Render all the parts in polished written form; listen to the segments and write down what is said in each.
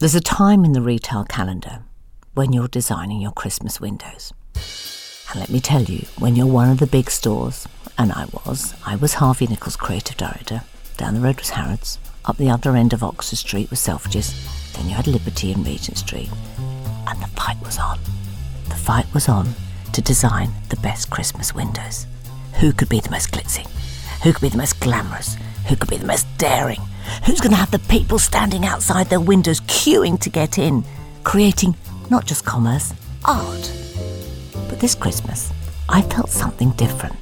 There's a time in the retail calendar when you're designing your Christmas windows. And let me tell you, when you're one of the big stores, and I was Harvey Nichols, creative director, down the road was Harrods, up the other end of Oxford Street was Selfridges, then you had Liberty and Regent Street, and the fight was on. The fight was on to design the best Christmas windows. Who could be the most glitzy? Who could be the most glamorous? Who could be the most daring? Who's going to have the people standing outside their windows queuing to get in, creating not just commerce, art? But this Christmas, I felt something different.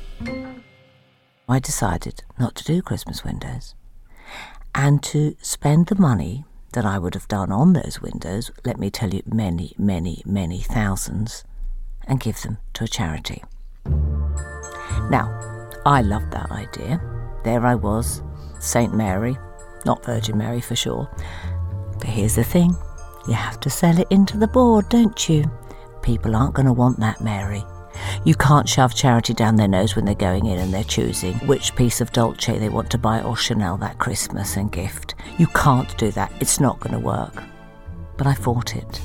I decided not to do Christmas windows and to spend the money that I would have done on those windows, let me tell you, many, many, many thousands, and give them to a charity. Now, I loved that idea. There I was, St. Mary, not Virgin Mary for sure. But here's the thing, you have to sell it into the board, don't you? People aren't going to want that Mary. You can't shove charity down their nose when they're going in and they're choosing which piece of Dolce they want to buy or Chanel that Christmas and gift. You can't do that. It's not going to work. But I fought it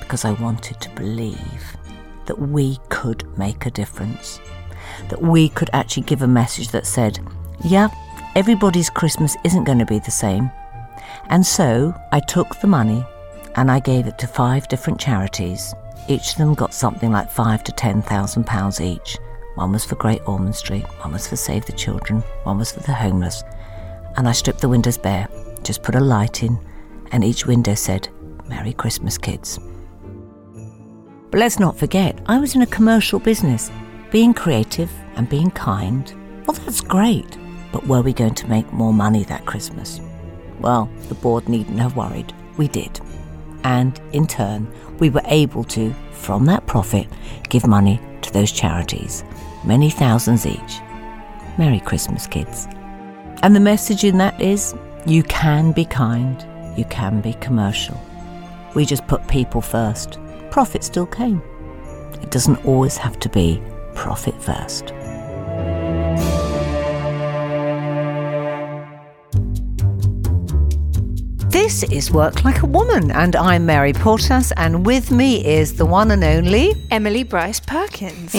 because I wanted to believe that we could make a difference, that we could actually give a message that said, yeah, everybody's Christmas isn't going to be the same. And so I took the money and I gave it to 5 different charities. Each of them got something like £5,000 to £10,000 each. One was for Great Ormond Street, one was for Save the Children, one was for the homeless. And I stripped the windows bare, just put a light in, and each window said, Merry Christmas, kids. But let's not forget, I was in a commercial business. Being creative and being kind, well, that's great. But were we going to make more money that Christmas? Well, the board needn't have worried. We did. And in turn, we were able to, from that profit, give money to those charities. Many thousands each. Merry Christmas, kids. And the message in that is, you can be kind, you can be commercial. We just put people first. Profit still came. It doesn't always have to be profit first. This is Work Like a Woman, and I'm Mary Portas, and with me is the one and only Emily Bryce-Perkins.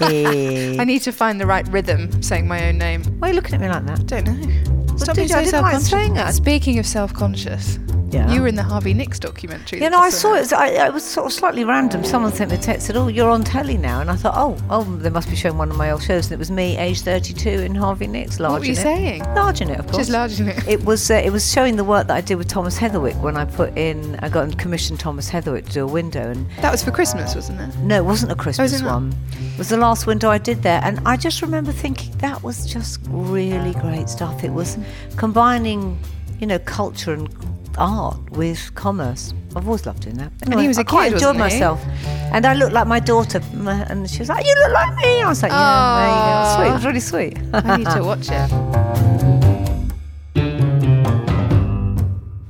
I need to find the right rhythm saying my own name. Why are you looking at me like that? Don't know. Stop being so self-conscious. Speaking of self-conscious, yeah. You were in the Harvey Nichols documentary. Yeah, no, I saw it. It was sort of slightly random. Someone sent me a text and said, oh, you're on telly now. And I thought, oh, they must be showing one of my old shows. And it was me, age 32, in Harvey Nichols. Large. What were you saying? Large in it, of course. Just large in it. It was showing the work that I did with Thomas Heatherwick when I commissioned Thomas Heatherwick to do a window. And that was for Christmas, wasn't it? No, it wasn't a Christmas one. It was the last window I did there. And I just remember thinking that was just really great stuff. It was combining, culture and art with commerce. I've always loved doing that. Anyway, and he was a kid, wasn't he? I enjoyed myself. And I looked like my daughter, and she was like, you look like me. I was like, yeah, there you go. Sweet, it was really sweet. I need to watch it.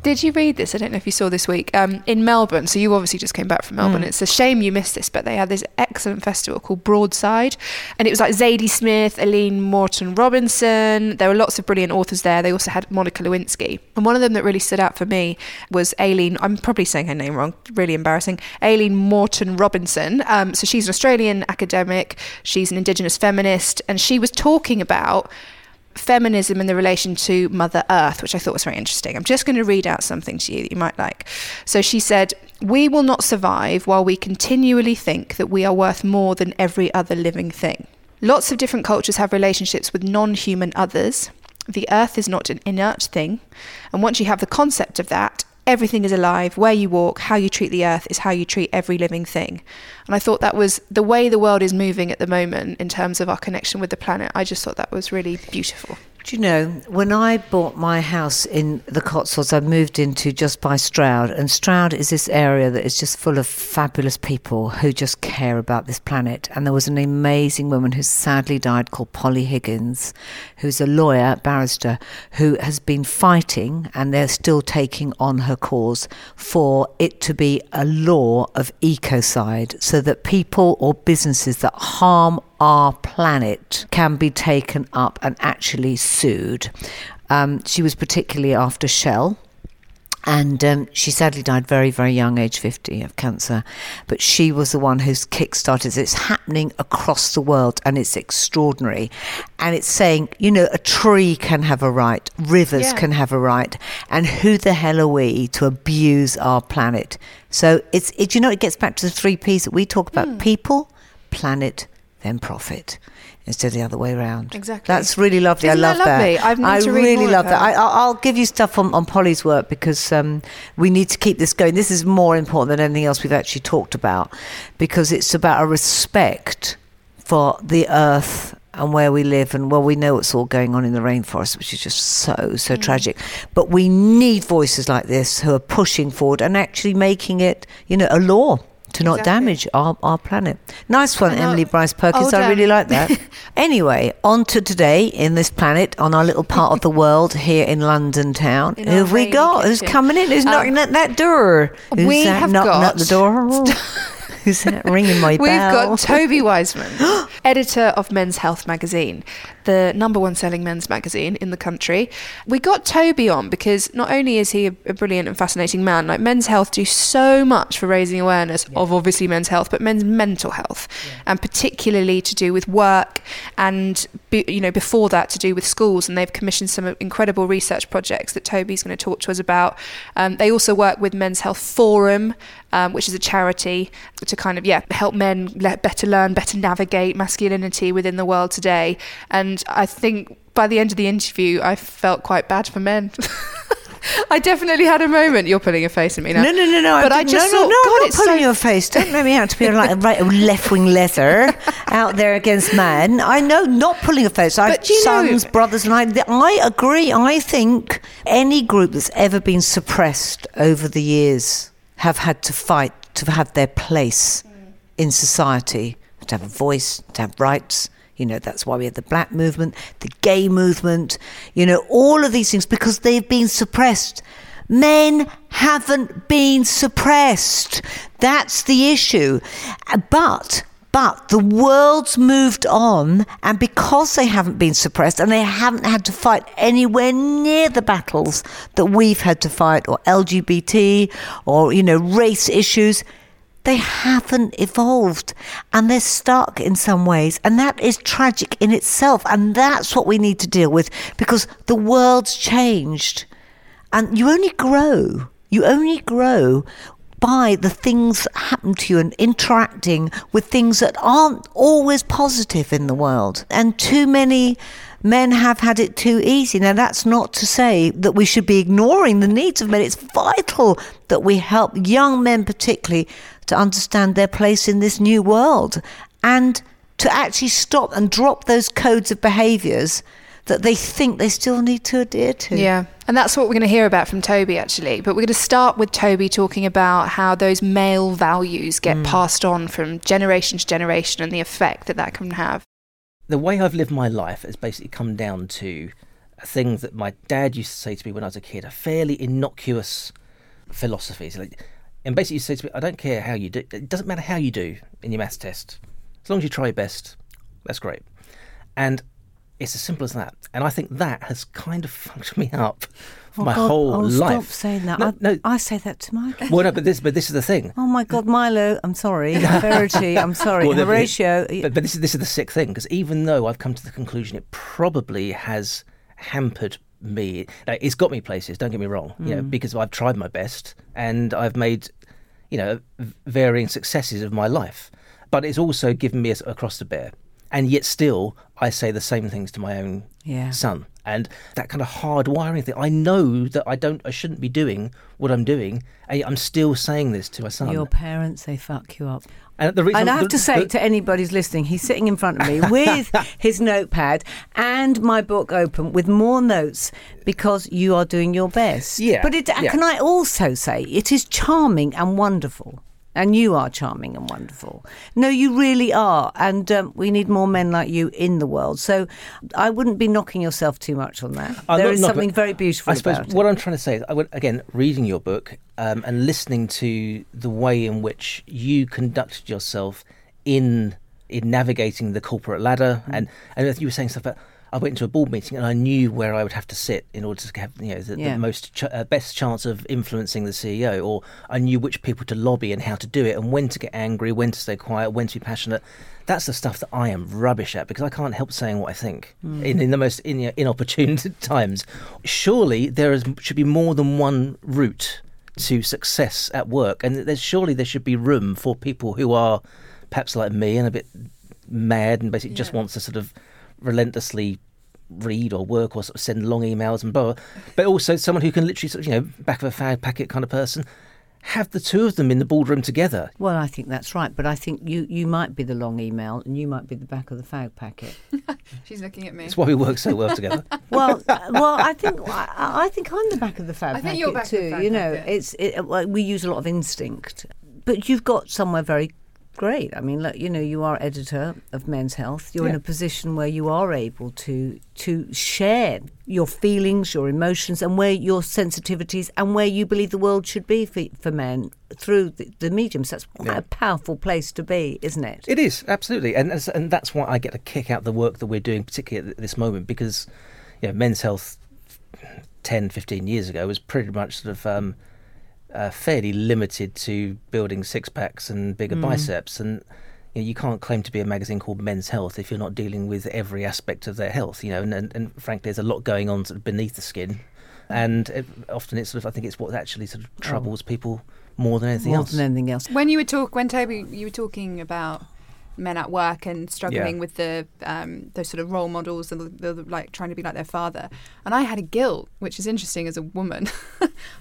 Did you read this? I don't know if you saw this week. In Melbourne, so you obviously just came back from Melbourne. It's a shame you missed this, but they had this excellent festival called Broadside, and it was like Zadie Smith, Aileen Moreton-Robinson. There were lots of brilliant authors there. They also had Monica Lewinsky, and one of them that really stood out for me was Aileen, I'm probably saying her name wrong, really embarrassing, Aileen Moreton-Robinson. So she's an Australian academic, she's an Indigenous feminist, and she was talking about feminism in the relation to Mother Earth, which I thought was very interesting. I'm just going to read out something to you that you might like. So she said, we will not survive while we continually think that we are worth more than every other living thing. Lots of different cultures have relationships with non-human others. The earth is not an inert thing. And once you have the concept of that, everything is alive. Where you walk, how you treat the earth is how you treat every living thing. And I thought that was the way the world is moving at the moment in terms of our connection with the planet. I just thought that was really beautiful. Do you know, when I bought my house in the Cotswolds, I moved into just by Stroud. And Stroud is this area that is just full of fabulous people who just care about this planet. And there was an amazing woman who sadly died called Polly Higgins, who's a lawyer, barrister, who has been fighting, and they're still taking on her cause, for it to be a law of ecocide, so that people or businesses that harm our planet can be taken up and actually sued. She was particularly after Shell And she sadly died very, very young, age 50, of cancer. But she was the one who's kick-started. It's happening across the world, and it's extraordinary. And it's saying, you know, a tree can have a right, rivers yeah. can have a right, and who the hell are we to abuse our planet? So, you know, it gets back to the three Ps that we talk about. People, planet, then profit. Instead of the other way around. Exactly. That's really lovely. Isn't I love that. Lovely? I really love that. I'll give you stuff on Polly's work because we need to keep this going. This is more important than anything else we've actually talked about because it's about a respect for the earth and where we live, and well, we know what's all going on in the rainforest, which is just so tragic. But we need voices like this who are pushing forward and actually making it, you know, a law. To not damage our planet. Nice one, Emily Bryce-Perkins. I really like that. Anyway, on to today in this planet, on our little part of the world here in London town. Who have we got? Who's coming in? Who's knocking at that door? Who's knocking at the door? Who's that ringing my bell? We've got Toby Wiseman, editor of Men's Health magazine, the number one selling men's magazine in the country. We got Toby on because not only is he a brilliant and fascinating man, like Men's Health do so much for raising awareness of obviously men's health, but men's mental health, and particularly to do with work and, you know, before that to do with schools. And they've commissioned some incredible research projects that Toby's going to talk to us about. They also work with Men's Health Forum, which is a charity to kind of, help men better learn, better navigate masculinity within the world today. And I think by the end of the interview, I felt quite bad for men. I definitely had a moment. You're pulling a face at me now. No. But I just thought, God, I'm not pulling your face. Don't let me out to be like a left-wing leather out there against man. I know, not pulling a face. I have sons, brothers, and I agree. I think any group that's ever been suppressed over the years have had to fight to have their place in society, to have a voice, to have rights. You know, that's why we had the black movement, the gay movement, you know, all of these things, because they've been suppressed. Men haven't been suppressed. That's the issue. But the world's moved on, and because they haven't been suppressed and they haven't had to fight anywhere near the battles that we've had to fight, or LGBT or, you know, race issues, they haven't evolved, and they're stuck in some ways, and that is tragic in itself, and that's what we need to deal with, because the world's changed, and you only grow by the things that happen to you and interacting with things that aren't always positive in the world. And too many men have had it too easy. Now, that's not to say that we should be ignoring the needs of men. It's vital that we help young men particularly to understand their place in this new world and to actually stop and drop those codes of behaviours that they think they still need to adhere to. Yeah. And that's what we're going to hear about from Toby, actually. But we're going to start with Toby talking about how those male values get passed on from generation to generation and the effect that that can have. The way I've lived my life has basically come down to a thing that my dad used to say to me when I was a kid, a fairly innocuous philosophy. And basically he said to me, I don't care how you do. It doesn't matter how you do in your maths test. As long as you try your best, that's great. And it's as simple as that. And I think that has kind of fucked me up my whole life. Stop saying that. No. I say that to my kids. Well, no, but this is the thing. Oh, my God, Milo, I'm sorry. Verity, I'm sorry. Well, Horatio. But this is the sick thing, because even though I've come to the conclusion it probably has hampered me, it's got me places, don't get me wrong, you know, because I've tried my best and I've made, you know, varying successes of my life. But it's also given me a cross to bear. And yet still, I say the same things to my own son. And that kind of hard-wiring thing. I know that I shouldn't be doing what I'm doing. I'm still saying this to my son. Your parents, they fuck you up. And I have to say to anybody who's listening, he's sitting in front of me with his notepad and my book open with more notes because you are doing your best. Yeah. But can I also say, it is charming and wonderful. And you are charming and wonderful. No, you really are. And we need more men like you in the world. So I wouldn't be knocking yourself too much on that. There is something very beautiful about it. I suppose what I'm trying to say is, again, reading your book and listening to the way in which you conducted yourself in navigating the corporate ladder. And you were saying stuff about, I went to a board meeting and I knew where I would have to sit in order to have, you know, the most best chance of influencing the CEO, or I knew which people to lobby and how to do it, and when to get angry, when to stay quiet, when to be passionate. That's the stuff that I am rubbish at, because I can't help saying what I think in the most inopportune times. Surely there should be more than one route to success at work, and there should be room for people who are perhaps like me and a bit mad and basically just wants to sort of relentlessly read or work or sort of send long emails and blah, blah, but also someone who can literally sort of, back of a fag packet kind of person. Have the two of them in the boardroom together. Well, I think that's right, but I think you might be the long email and you might be the back of the fag packet. She's looking at me. That's why we work so well together. well, I think I'm the back of the fag packet you're back too. Of the fag packet. We use a lot of instinct, but you've got somewhere very great. I mean, look, you are editor of Men's Health. You're in a position where you are able to share your feelings, your emotions, and where your sensitivities and where you believe the world should be for men through the medium. So that's quite a powerful place to be, isn't it? It is, absolutely. And that's why I get a kick out of the work that we're doing, particularly at this moment, because Men's Health 10, 15 years ago was pretty much sort of... fairly limited to building six packs and bigger biceps, and you can't claim to be a magazine called Men's Health if you're not dealing with every aspect of their health, and frankly there's a lot going on sort of beneath the skin, and often it's sort of, I think it's what actually sort of troubles people more than anything else. When Toby, you were talking about men at work and struggling with the those sort of role models and the like, trying to be like their father. And I had a guilt, which is interesting as a woman.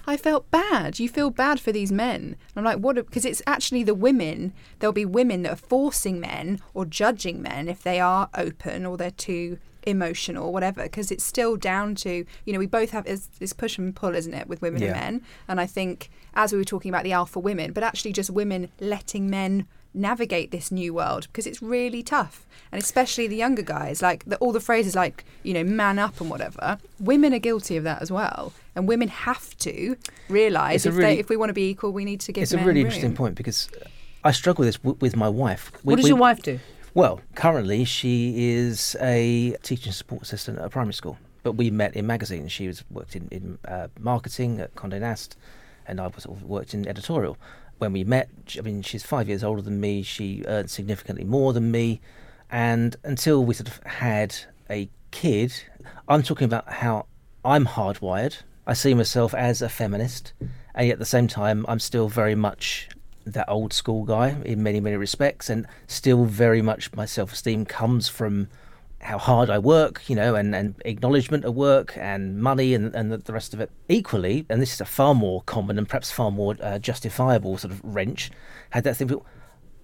I felt bad. You feel bad for these men. And I'm like, what? Because it's actually the women. There'll be women that are forcing men or judging men if they are open or they're too emotional or whatever. Because it's still down to we both have this push and pull, isn't it, with women and men. And I think as we were talking about the alpha women, but actually just women letting men navigate this new world, because it's really tough, and especially the younger guys, like all the phrases like man up and whatever. Women are guilty of that as well, and women have to realise if we want to be equal, we need to give men room. It's a really interesting point, because I struggle with this with my wife. What does your wife do? Well, currently she is a teaching support assistant at a primary school, but we met in magazines. She worked in marketing at Condé Nast, and I worked in editorial. When we met, she's 5 years older than me. She earned significantly more than me. And until we sort of had a kid, I'm talking about how I'm hardwired. I see myself as a feminist. And yet at the same time, I'm still very much that old school guy in many, many respects. And still very much my self-esteem comes from how hard I work, and acknowledgement of work and money and the rest of it. Equally, and this is a far more common and perhaps far more justifiable sort of wrench, had that thing,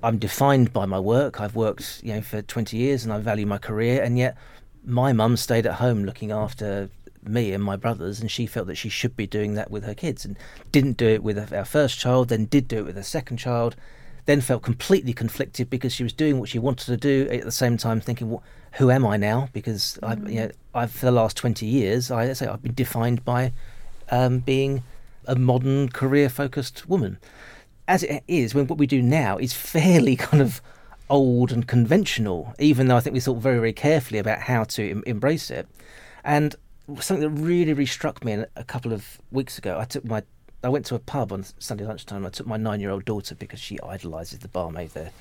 I'm defined by my work. I've worked, for 20 years and I value my career. And yet my mum stayed at home looking after me and my brothers, and she felt that she should be doing that with her kids and didn't do it with our first child, then did do it with her second child, then felt completely conflicted because she was doing what she wanted to do at the same time thinking, well, who am I now? Because for the last 20 years, I've been defined by being a modern career-focused woman. As it is, what we do now is fairly kind of old and conventional, even though I think we thought very, very carefully about how to embrace it. And something that really, really struck me a couple of weeks ago, I went to a pub on Sunday lunchtime. I took my 9-year-old daughter because she idolises the barmaid there.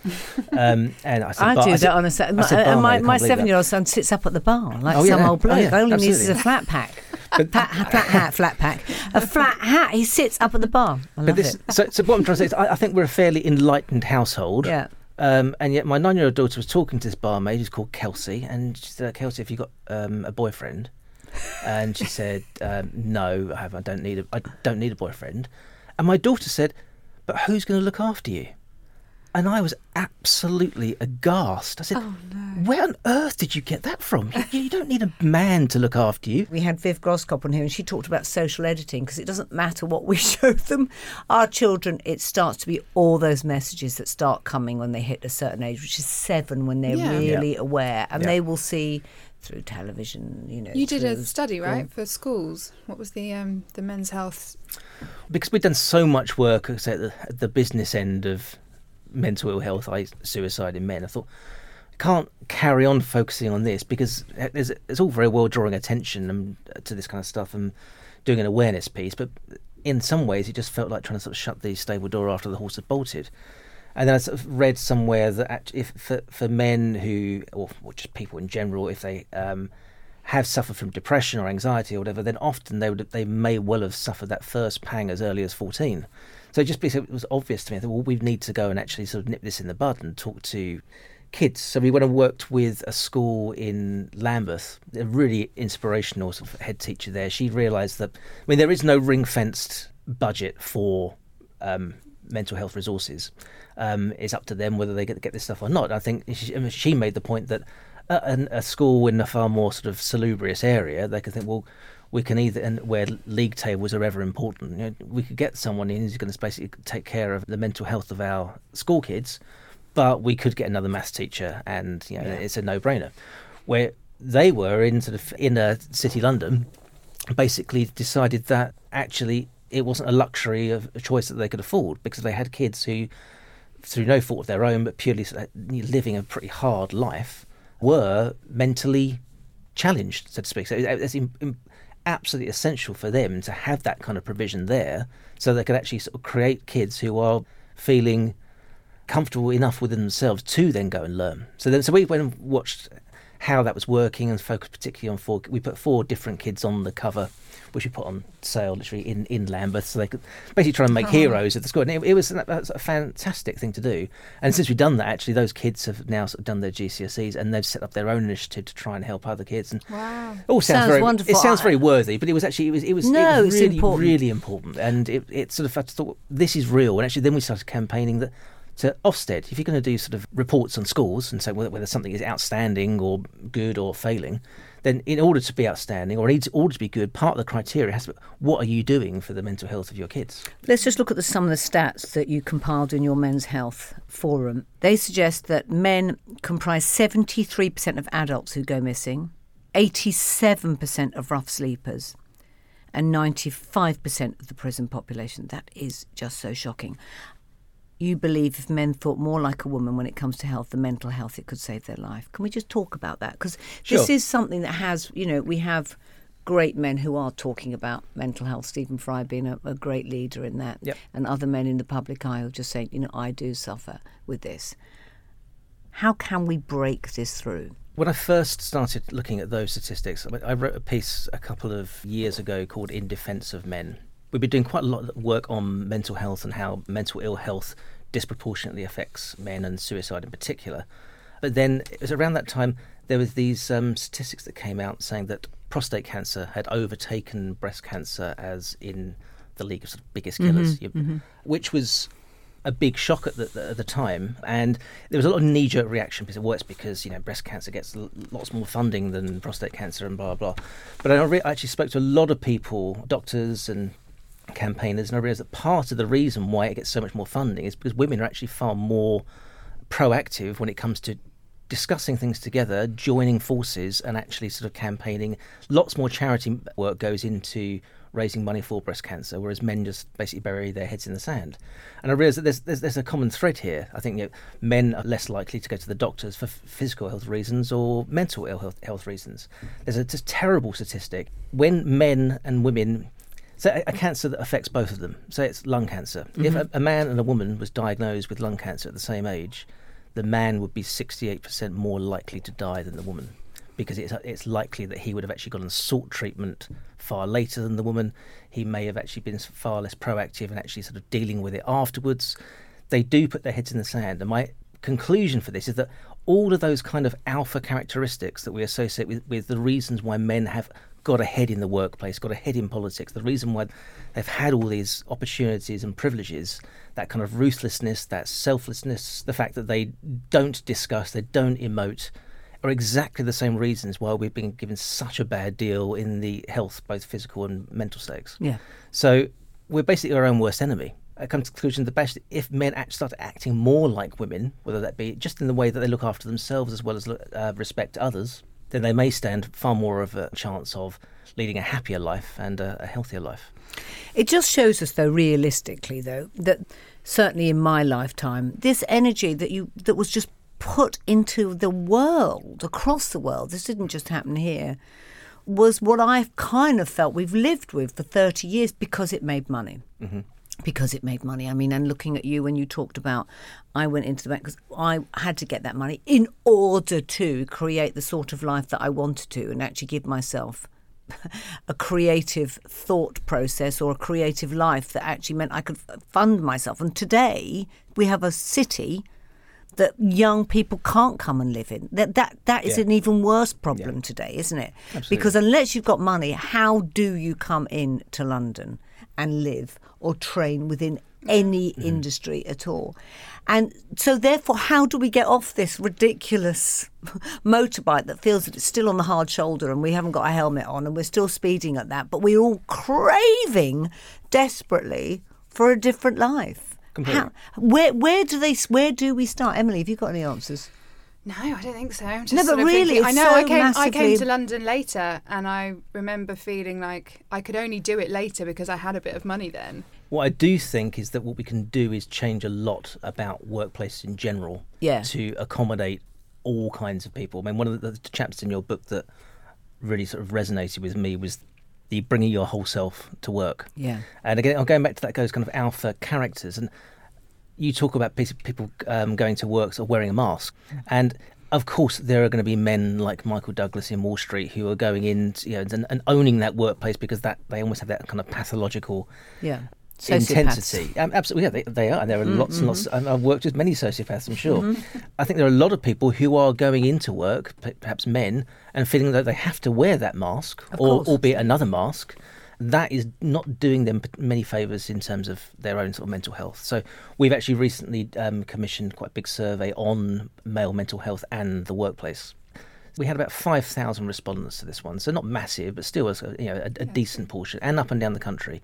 And I said, my 7-year-old son sits up at the bar like some old bloke. All he needs is a flat pack. A flat hat. He sits up at the bar. I love it. So what I'm trying to say is I think we're a fairly enlightened household. Yeah. And yet my 9-year-old daughter was talking to this barmaid who's called Kelsey. And she said, Kelsey, have you got a boyfriend? And she said, "No, I haven't. I don't need a boyfriend." And my daughter said, "But who's going to look after you?" And I was absolutely aghast. I said, "Oh no! Where on earth did you get that from? You don't need a man to look after you." We had Viv Groskopp on here, and she talked about social editing, because it doesn't matter what we show them, our children. It starts to be all those messages that start coming when they hit a certain age, which is 7, when they're really aware, and they will see. Through television, You did a study, right, for schools. What was the men's health? Because we've done so much work at the business end of mental ill health, suicide in men, I thought, can't carry on focusing on this because it's all very well drawing attention to this kind of stuff and doing an awareness piece, but in some ways it just felt like trying to sort of shut the stable door after the horse had bolted. And then I sort of read somewhere that if for men who, or just people in general, if they have suffered from depression or anxiety or whatever, then often they may well have suffered that first pang as early as 14. So just because it was obvious to me, I thought, well, we need to go and actually sort of nip this in the bud and talk to kids. So we went and worked with a school in Lambeth, a really inspirational sort of head teacher there. She realised that, I mean, there is no ring-fenced budget for mental health resources. It's up to them whether they get this stuff or not. I think she made the point that a school in a far more sort of salubrious area, they could think, well, we can either, and where league tables are ever important, you know, we could get someone in who's going to basically take care of the mental health of our school kids, but we could get another maths teacher, and you know, it's a no-brainer. Where they were in sort of inner city London, basically decided that actually it wasn't a luxury of a choice that they could afford because they had kids who, through no fault of their own, but purely living a pretty hard life, were mentally challenged, so to speak. So it's absolutely essential for them to have that kind of provision there so they could actually sort of create kids who are feeling comfortable enough within themselves to then go and learn. So we went and watched how that was working and focused particularly on we put 4 different kids on the cover, which we put on sale literally in Lambeth, so they could basically try and make heroes of the squad. And it was a fantastic thing to do. And since we've done that, actually, those kids have now sort of done their GCSEs and they've set up their own initiative to try and help other kids. And wow. All sounds very wonderful. It sounds very worthy, but it was really important. Really important. And it sort of, I thought, this is real. And actually then we started campaigning that to Ofsted, if you're going to do sort of reports on schools and say whether something is outstanding or good or failing, then in order to be outstanding or in order to be good, part of the criteria has to be, what are you doing for the mental health of your kids? Let's just look at some of the stats that you compiled in your Men's Health Forum. They suggest that men comprise 73% of adults who go missing, 87% of rough sleepers, and 95% of the prison population. That is just so shocking. You believe if men thought more like a woman when it comes to health, the mental health, it could save their life. Can we just talk about that? Because this is something that has, you know, we have great men who are talking about mental health, Stephen Fry being a great leader in that, and other men in the public eye who are just saying, you know, I do suffer with this. How can we break this through? When I first started looking at those statistics, I wrote a piece a couple of years ago called In Defence of Men. We've been doing quite a lot of work on mental health and how mental ill health disproportionately affects men and suicide in particular. But then it was around that time there was these statistics that came out saying that prostate cancer had overtaken breast cancer as in the league of sort of biggest killers, which was a big shock at the time. And there was a lot of knee-jerk reaction because it works because, you know, breast cancer gets lots more funding than prostate cancer and blah, blah. But I actually spoke to a lot of people, doctors and campaigners, and I realised that part of the reason why it gets so much more funding is because women are actually far more proactive when it comes to discussing things together, joining forces and actually sort of campaigning. Lots more charity work goes into raising money for breast cancer, whereas men just basically bury their heads in the sand. And I realised that there's a common thread here. I think, you know, men are less likely to go to the doctors for physical health reasons or mental ill health reasons. There's a just terrible statistic. When men and women... So a cancer that affects both of them. So it's lung cancer. If a man and a woman was diagnosed with lung cancer at the same age, the man would be 68% more likely to die than the woman because it's likely that he would have actually gone and sought treatment far later than the woman. He may have actually been far less proactive and actually sort of dealing with it afterwards. They do put their heads in the sand. And my conclusion for this is that all of those kind of alpha characteristics that we associate with the reasons why men have got ahead in the workplace, got ahead in politics, the reason why they've had all these opportunities and privileges, that kind of ruthlessness, that selflessness, the fact that they don't discuss, they don't emote, are exactly the same reasons why we've been given such a bad deal in the health, both physical and mental stakes. Yeah. So we're basically our own worst enemy. I come to the conclusion that if men start acting more like women, whether that be just in the way that they look after themselves as well as respect others, then they may stand far more of a chance of leading a happier life and a healthier life. It just shows us, though, realistically, though, that certainly in my lifetime, this energy that was just put into the world, across the world, this didn't just happen here, was what I've kind of felt we've lived with for 30 years because it made money. Mm-hmm. Because it made money. I mean, and looking at you when you talked about, I went into the bank because I had to get that money in order to create the sort of life that I wanted to and actually give myself a creative thought process or a creative life that actually meant I could fund myself. And today we have a city that young people can't come and live in. That is an even worse problem today, isn't it? Absolutely. Because unless you've got money, how do you come in to London and live or train within any industry at all? And so therefore, how do we get off this ridiculous motorbike that feels that it's still on the hard shoulder and we haven't got a helmet on and we're still speeding at that, but we're all craving desperately for a different life? How, where do we start? Emily, have you got any answers? No, I don't think so. I'm just thinking, I know I came to London later and I remember feeling like I could only do it later because I had a bit of money then. What I do think is that what we can do is change a lot about workplaces in general to accommodate all kinds of people. I mean, one of the chapters in your book that really sort of resonated with me was the bringing your whole self to work. Yeah. And again, I'm going back to that goes kind of alpha characters. And you talk about people going to work sort of wearing a mask. And, of course, there are going to be men like Michael Douglas in Wall Street who are going in and owning that workplace because that they almost have that kind of pathological intensity. Absolutely, yeah, they are. And there are lots and lots. And I've worked with many sociopaths, I'm sure. Mm-hmm. I think there are a lot of people who are going into work, perhaps men, and feeling that they have to wear that mask, albeit another mask. That is not doing them many favours in terms of their own sort of mental health. So we've actually recently commissioned quite a big survey on male mental health and the workplace. We had about 5,000 respondents to this one, so not massive, but still a decent portion, and up and down the country.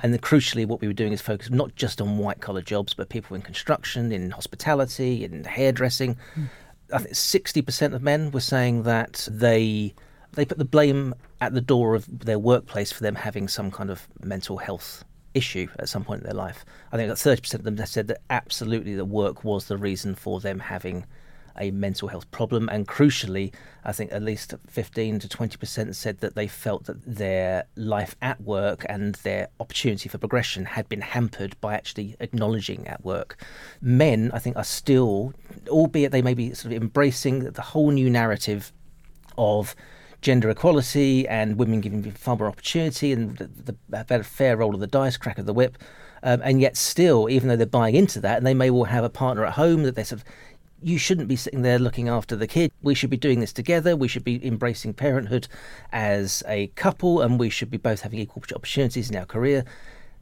And then crucially, what we were doing is focus not just on white-collar jobs, but people in construction, in hospitality, in hairdressing. Mm. I think 60% of men were saying that they put the blame at the door of their workplace for them having some kind of mental health issue at some point in their life. I think that 30% of them said that absolutely the work was the reason for them having a mental health problem. And crucially, I think at least 15 to 20% said that they felt that their life at work and their opportunity for progression had been hampered by actually acknowledging at work. Men, I think, are still, albeit they may be sort of embracing the whole new narrative of gender equality and women giving far more opportunity and the better fair roll of the dice, crack of the whip. And yet still, even though they're buying into that, and they may well have a partner at home that they're sort of, you shouldn't be sitting there looking after the kid. We should be doing this together. We should be embracing parenthood as a couple, and we should be both having equal opportunities in our career.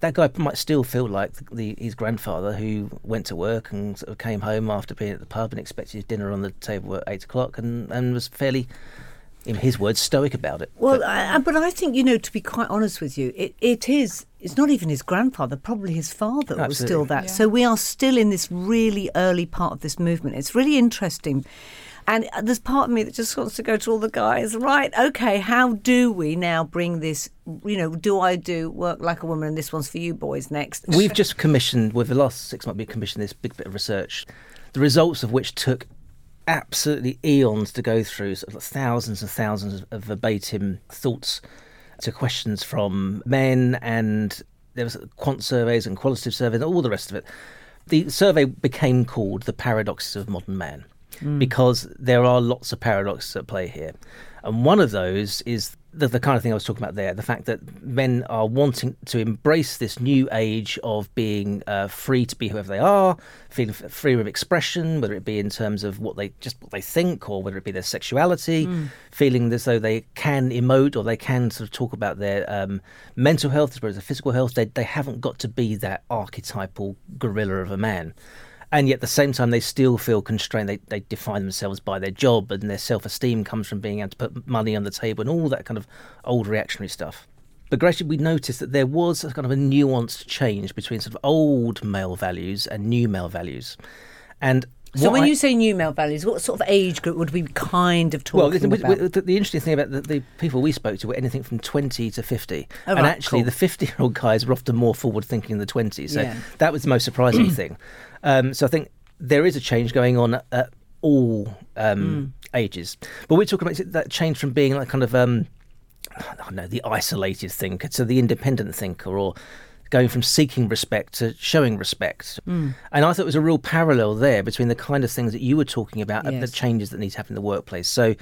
That guy might still feel like his grandfather who went to work and sort of came home after being at the pub and expected his dinner on the table at 8 o'clock and was fairly, in his words, stoic about it. Well, but I think, to be quite honest with you, it's not even his grandfather, probably his father was still that. Yeah. So we are still in this really early part of this movement. It's really interesting. And there's part of me that just wants to go to all the guys, right, OK, how do we now bring this, do I do Work Like a Woman and this one's for you boys next? We've just commissioned, with the last 6 months, we commissioned this big bit of research, the results of which took absolutely eons to go through, sort of thousands and thousands of verbatim thoughts to questions from men, and there was quant surveys and qualitative surveys and all the rest of it. The survey became called The Paradoxes of Modern Man because there are lots of paradoxes at play here. And one of those is the kind of thing I was talking about there, the fact that men are wanting to embrace this new age of being free to be whoever they are, feeling free of expression, whether it be in terms of what they think or whether it be their sexuality, feeling as though they can emote or they can sort of talk about their mental health as well as their physical health. They haven't got to be that archetypal gorilla of a man. And yet at the same time, they still feel constrained. They define themselves by their job, and their self-esteem comes from being able to put money on the table and all that kind of old reactionary stuff. But gradually we noticed that there was a kind of a nuanced change between sort of old male values and new male values. And so when you say new male values, what sort of age group would we be kind of talking about? Well, the interesting thing about the people we spoke to were anything from 20 to 50. Oh, and right, actually the 50-year-old guys were often more forward-thinking in the 20s. So that was the most surprising thing. So I think there is a change going on at all ages. But we're talking about that change from being like kind of I don't know, the isolated thinker to the independent thinker, or going from seeking respect to showing respect. And I thought it was a real parallel there between the kind of things that you were talking about and the changes that need to happen in the workplace. So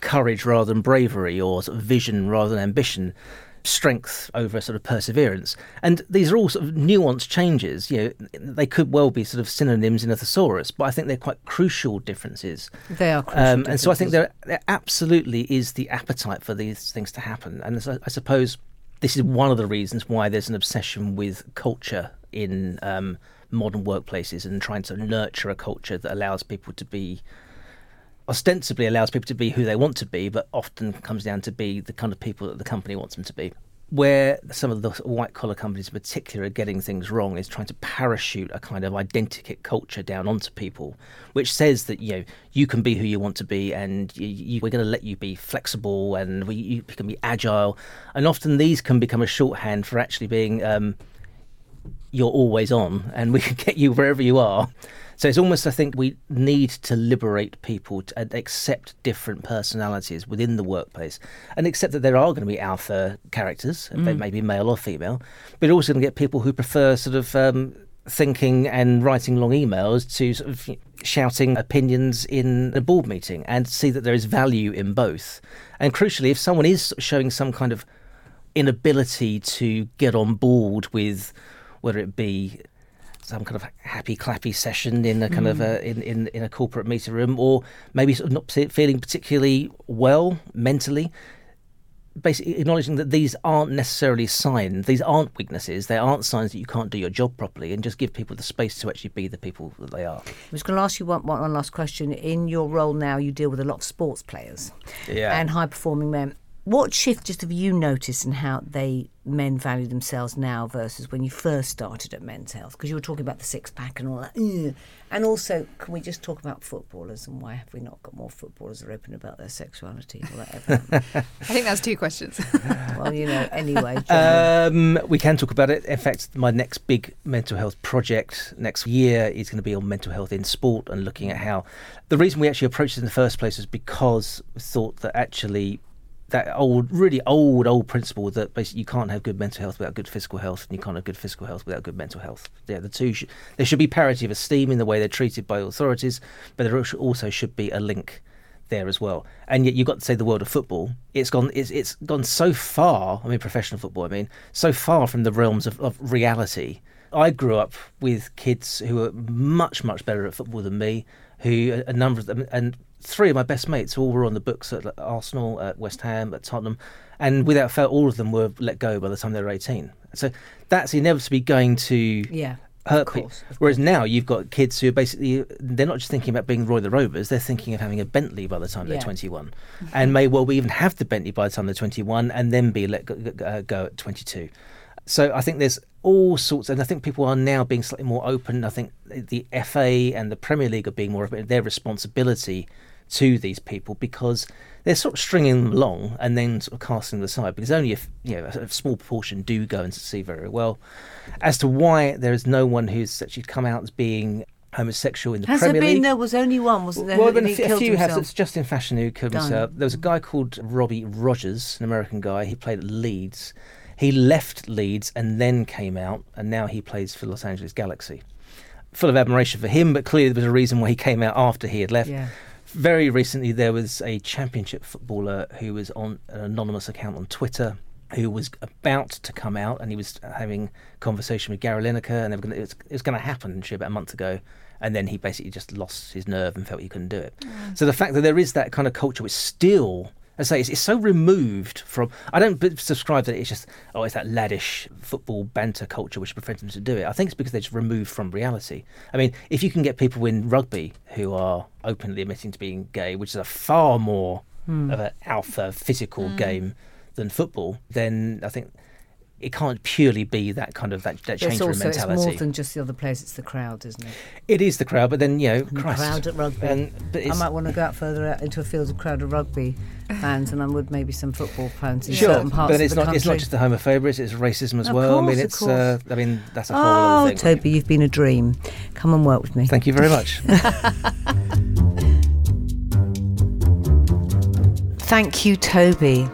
courage rather than bravery, or sort of vision rather than ambition, strength over sort of perseverance. And these are all sort of nuanced changes. You know, they could well be sort of synonyms in a thesaurus, but I think they're quite crucial differences. They are crucial differences. And so I think there absolutely is the appetite for these things to happen. And so I suppose this is one of the reasons why there's an obsession with culture in modern workplaces, and trying to nurture a culture that allows people to be, ostensibly allows people to be who they want to be, but often comes down to be the kind of people that the company wants them to be. Where some of the white-collar companies in particular are getting things wrong is trying to parachute a kind of identikit culture down onto people, which says that, you know, you can be who you want to be, and we're going to let you be flexible, and you can be agile. And often these can become a shorthand for actually being, you're always on, and we can get you wherever you are. So it's almost, I think, we need to liberate people to accept different personalities within the workplace, and accept that there are going to be alpha characters, they may be male or female, but you're also going to get people who prefer sort of thinking and writing long emails to sort of shouting opinions in a board meeting, and see that there is value in both. And crucially, if someone is showing some kind of inability to get on board with, whether it be some kind of happy clappy session in a kind of a, in a corporate meeting room, or maybe sort of not feeling particularly well mentally, basically acknowledging that these aren't necessarily signs, these aren't weaknesses, they aren't signs that you can't do your job properly, and just give people the space to actually be the people that they are. I was going to ask you one last question. In your role now, you deal with a lot of sports players and high-performing men. What shift just have you noticed in how men value themselves now versus when you first started at Men's Health? Because you were talking about the six-pack and all that. And also, can we just talk about footballers, and why have we not got more footballers that are open about their sexuality or whatever? I think that's two questions. Well, you know, anyway. We can talk about it. In fact, my next big mental health project next year is going to be on mental health in sport, and looking at how... The reason we actually approached it in the first place was because we thought that actually... that old principle that basically you can't have good mental health without good physical health, and you can't have good physical health without good mental health. Yeah, the two there should be parity of esteem in the way they're treated by authorities, but there also should be a link there as well. And yet you've got to say the world of football, it's gone so far, professional football, so far from the realms of reality. I grew up with kids who were much, much better at football than me, who a number of them, and three of my best mates all were on the books at Arsenal, at West Ham, at Tottenham, and without fail, all of them were let go by the time they were 18. So that's inevitably going to hurt people. Whereas now you've got kids who are basically, they're not just thinking about being Roy the Rovers, they're thinking of having a Bentley by the time they're 21, and may well even have the Bentley by the time they're 21, and then be let go at 22. So I think there's all sorts, and I think people are now being slightly more open. I think the FA and the Premier League are being more open, their responsibility to these people, because they're sort of stringing them along and then sort of casting them aside, because only a small proportion do go and succeed very well. As to why there is no one who's actually come out as being homosexual in the Premier League. There was only one, wasn't there? Well, then a few have. It's Justin Fashion who killed himself. There was a guy called Robbie Rogers, an American guy. He played at Leeds. He left Leeds and then came out, and now he plays for Los Angeles Galaxy. Full of admiration for him, but clearly there was a reason why he came out after he had left. Yeah. Very recently, there was a championship footballer who was on an anonymous account on Twitter, who was about to come out, and he was having a conversation with Gary Lineker, and it was going to happen about a month ago, and then he basically just lost his nerve and felt he couldn't do it. Mm. So the fact that there is that kind of culture which still... I say it's so removed from. I don't subscribe that it's just it's that laddish football banter culture which prevents them to do it. I think it's because they're just removed from reality. If you can get people in rugby who are openly admitting to being gay, which is a far more of an alpha physical game than football, then I think it can't purely be that kind of that change in mentality. It's more than just the other players; it's the crowd, isn't it? It is the crowd, but then the crowd at rugby. I might want to go out further out into a field of crowded rugby fans, and I would maybe some football fans in certain parts of the country. It's not just the homophobia; it's racism as well. That's a whole other thing. Oh, Toby, you've been a dream. Come and work with me. Thank you very much. Thank you, Toby.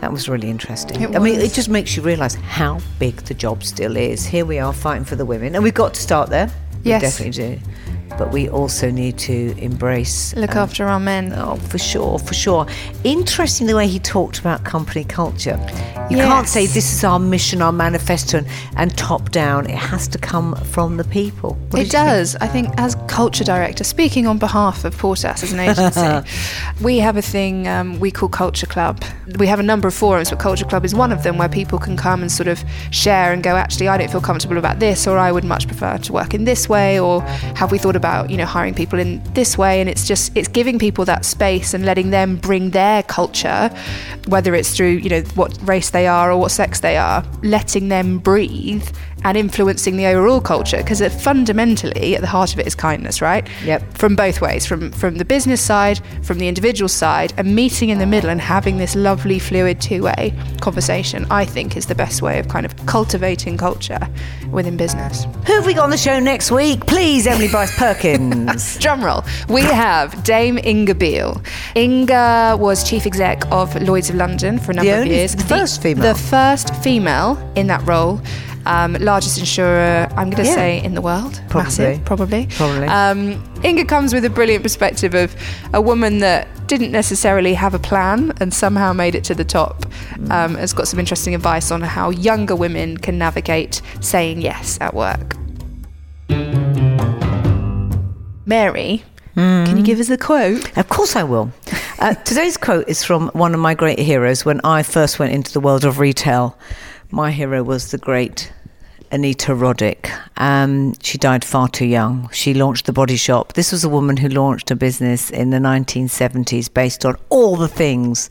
That was really interesting. I mean, it just makes you realise how big the job still is. Here we are fighting for the women, and we've got to start there. Yes. We definitely do. But we also need to embrace... Look after our men. Oh, for sure, for sure. Interesting the way he talked about company culture. You can't say this is our mission, our manifesto, and top down. It has to come from the people. It does. Think? I think as culture director, speaking on behalf of Portas as an agency, we have a thing we call Culture Club. We have a number of forums, but Culture Club is one of them, where people can come and sort of share and go, actually, I don't feel comfortable about this, or I would much prefer to work in this way, or have we thought about, you know, hiring people in this way. And it's just, it's giving people that space and letting them bring their culture, whether it's through, you know, what race they are or what sex they are, letting them breathe and influencing the overall culture, because fundamentally at the heart of it is kindness, right? Yep. From both ways, from the business side, from the individual side, and meeting in the middle and having this lovely fluid two-way conversation, I think, is the best way of kind of cultivating culture within business. Who have we got on the show next week? Please, Emily Bryce-Perkins. Drum roll. We have Dame Inga Beale. Inga was chief exec of Lloyds of London for a number of years. The first female in that role. Largest insurer, I'm going to say, in the world. Probably. Massive, probably. Inga comes with a brilliant perspective of a woman that didn't necessarily have a plan and somehow made it to the top. Has got some interesting advice on how younger women can navigate saying yes at work. Mary, can you give us the quote? Of course I will. Today's quote is from one of my great heroes when I first went into the world of retail. My hero was the great Anita Roddick. She died far too young. She launched the Body Shop. This was a woman who launched a business in the 1970s based on all the things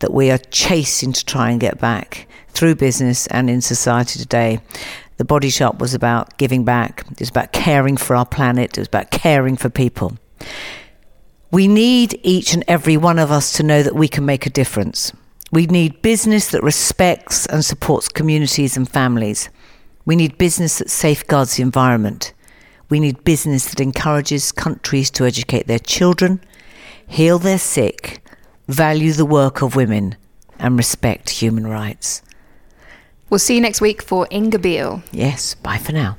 that we are chasing to try and get back through business and in society today. The Body Shop was about giving back. It was about caring for our planet. It was about caring for people. We need each and every one of us to know that we can make a difference. We need business that respects and supports communities and families. We need business that safeguards the environment. We need business that encourages countries to educate their children, heal their sick, value the work of women, and respect human rights. We'll see you next week for Inga Beale. Yes, bye for now.